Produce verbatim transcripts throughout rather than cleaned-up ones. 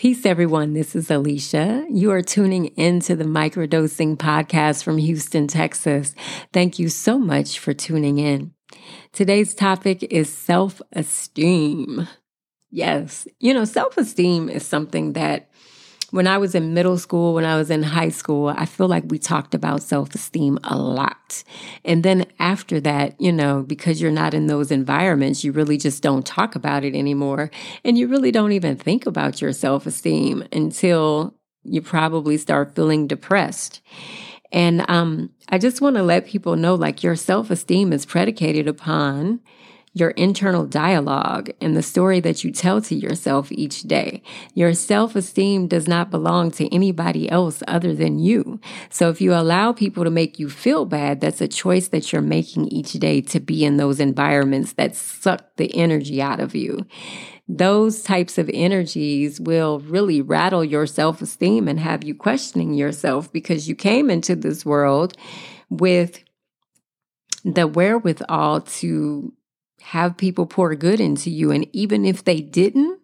Peace, everyone. This is Alicia. You are tuning into the Microdosing Podcast from Houston, Texas. Thank you so much for tuning in. Today's topic is self-esteem. Yes, you know, self-esteem is something that when I was in middle school, when I was in high school, I feel like we talked about self-esteem a lot. And then after that, you know, because you're not in those environments, you really just don't talk about it anymore. And you really don't even think about your self-esteem until you probably start feeling depressed. And um, I just want to let people know, like, your self-esteem is predicated upon your internal dialogue and the story that you tell to yourself each day. Your self-esteem does not belong to anybody else other than you. So if you allow people to make you feel bad, that's a choice that you're making each day to be in those environments that suck the energy out of you. Those types of energies will really rattle your self-esteem and have you questioning yourself, because you came into this world with the wherewithal to have people pour good into you. And even if they didn't,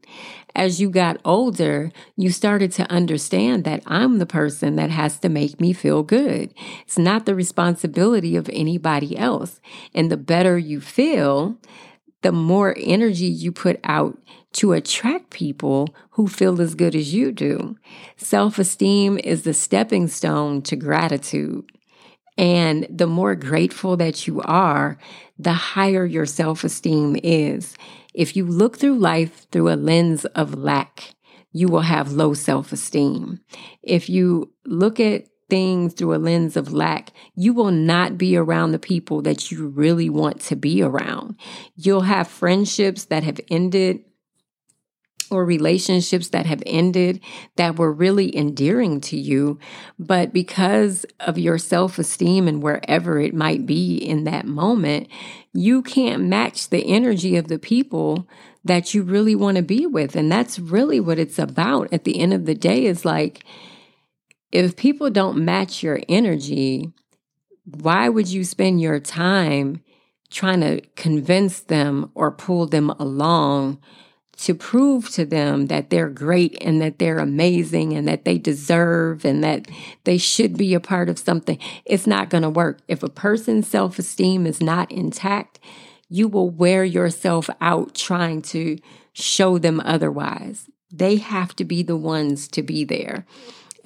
as you got older, you started to understand that I'm the person that has to make me feel good. It's not the responsibility of anybody else. And the better you feel, the more energy you put out to attract people who feel as good as you do. Self-esteem is the stepping stone to gratitude. And the more grateful that you are, the higher your self-esteem is. If you look through life through a lens of lack, you will have low self-esteem. If you look at things through a lens of lack, you will not be around the people that you really want to be around. You'll have friendships that have ended, or relationships that have ended that were really endearing to you, but because of your self-esteem and wherever it might be in that moment, you can't match the energy of the people that you really want to be with. And that's really what it's about at the end of the day. Is like, if people don't match your energy, why would you spend your time trying to convince them or pull them along to prove to them that they're great and that they're amazing and that they deserve and that they should be a part of something? It's not going to work. If a person's self-esteem is not intact, you will wear yourself out trying to show them otherwise. They have to be the ones to be there.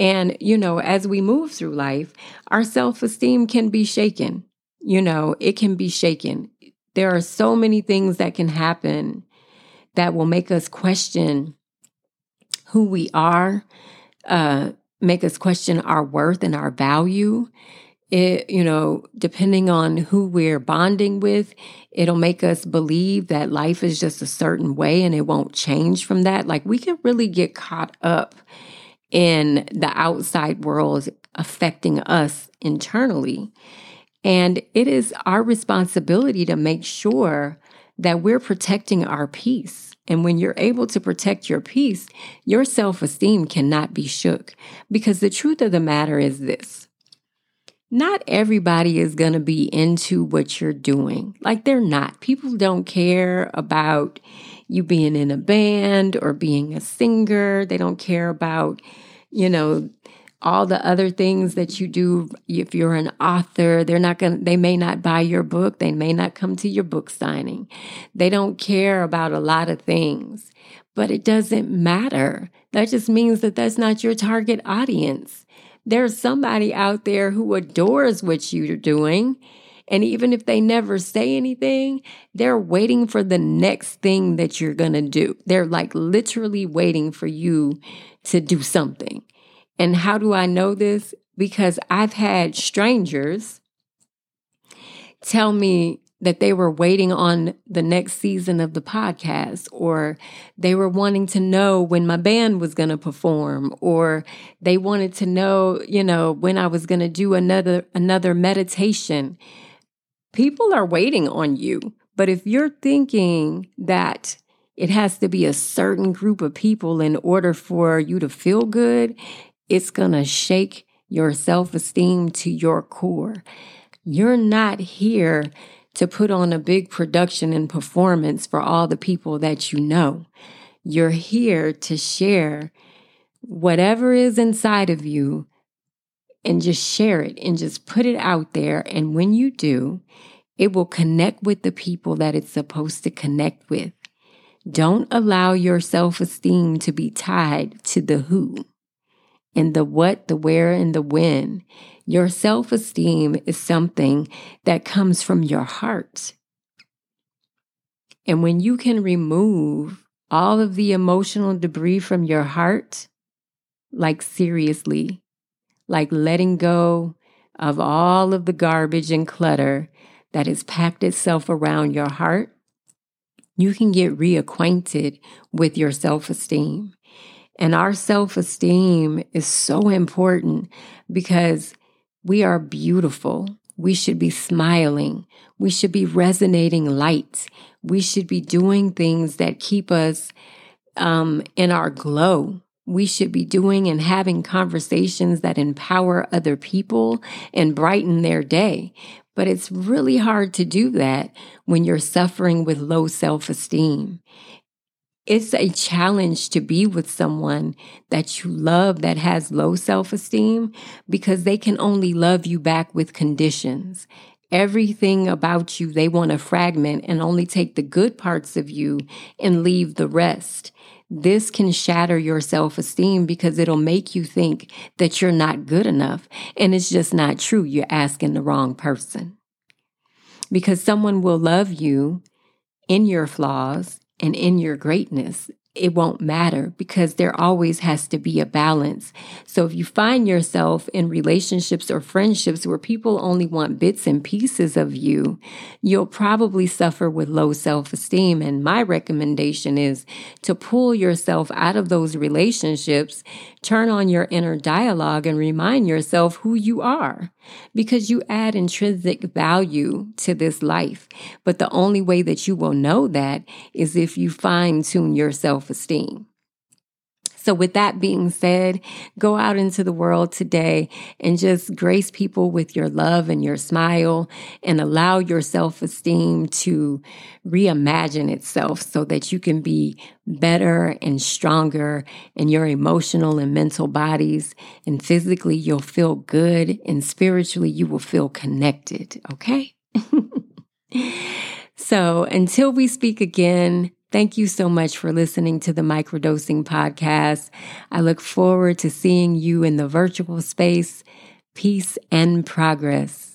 And, you know, as we move through life, our self-esteem can be shaken. You know, it can be shaken. There are so many things that can happen that will make us question who we are, uh, make us question our worth and our value. It, you know, depending on who we're bonding with, it'll make us believe that life is just a certain way and it won't change from that. Like, we can really get caught up in the outside world affecting us internally. And it is our responsibility to make sure that we're protecting our peace. And when you're able to protect your peace, your self-esteem cannot be shook. Because the truth of the matter is this: not everybody is going to be into what you're doing. Like, they're not. People don't care about you being in a band or being a singer. They don't care about, you know, all the other things that you do. If you're an author, they're not going they may not buy your book. They may not come to your book signing. They don't care about a lot of things, but it doesn't matter. That just means that that's not your target audience. There's somebody out there who adores what you're doing. And even if they never say anything, they're waiting for the next thing that you're going to do. They're like literally waiting for you to do something. And how do I know this? Because I've had strangers tell me that they were waiting on the next season of the podcast, or they were wanting to know when my band was going to perform, or they wanted to know, you know, when I was going to do another another meditation. People are waiting on you. But if you're thinking that it has to be a certain group of people in order for you to feel good, it's going to shake your self-esteem to your core. You're not here to put on a big production and performance for all the people that you know. You're here to share whatever is inside of you and just share it and just put it out there. And when you do, it will connect with the people that it's supposed to connect with. Don't allow your self-esteem to be tied to the who and the what, the where, and the when. Your self-esteem is something that comes from your heart. And when you can remove all of the emotional debris from your heart, like seriously, like letting go of all of the garbage and clutter that has packed itself around your heart, you can get reacquainted with your self-esteem. And our self-esteem is so important because we are beautiful. We should be smiling. We should be resonating light. We should be doing things that keep us um, in our glow. We should be doing and having conversations that empower other people and brighten their day. But it's really hard to do that when you're suffering with low self-esteem. It's a challenge to be with someone that you love that has low self-esteem because they can only love you back with conditions. Everything about you, they want to fragment and only take the good parts of you and leave the rest. This can shatter your self-esteem because it'll make you think that you're not good enough. And it's just not true. You're asking the wrong person. Because someone will love you in your flaws and in your greatness. It won't matter because there always has to be a balance. So if you find yourself in relationships or friendships where people only want bits and pieces of you, you'll probably suffer with low self-esteem. And my recommendation is to pull yourself out of those relationships, turn on your inner dialogue, and remind yourself who you are, because you add intrinsic value to this life. But the only way that you will know that is if you fine-tune yourself self-esteem. So with that being said, go out into the world today and just grace people with your love and your smile, and allow your self-esteem to reimagine itself so that you can be better and stronger in your emotional and mental bodies. And physically, you'll feel good, and spiritually, you will feel connected. Okay? So until we speak again, thank you so much for listening to the Microdosing Podcast. I look forward to seeing you in the virtual space. Peace and progress.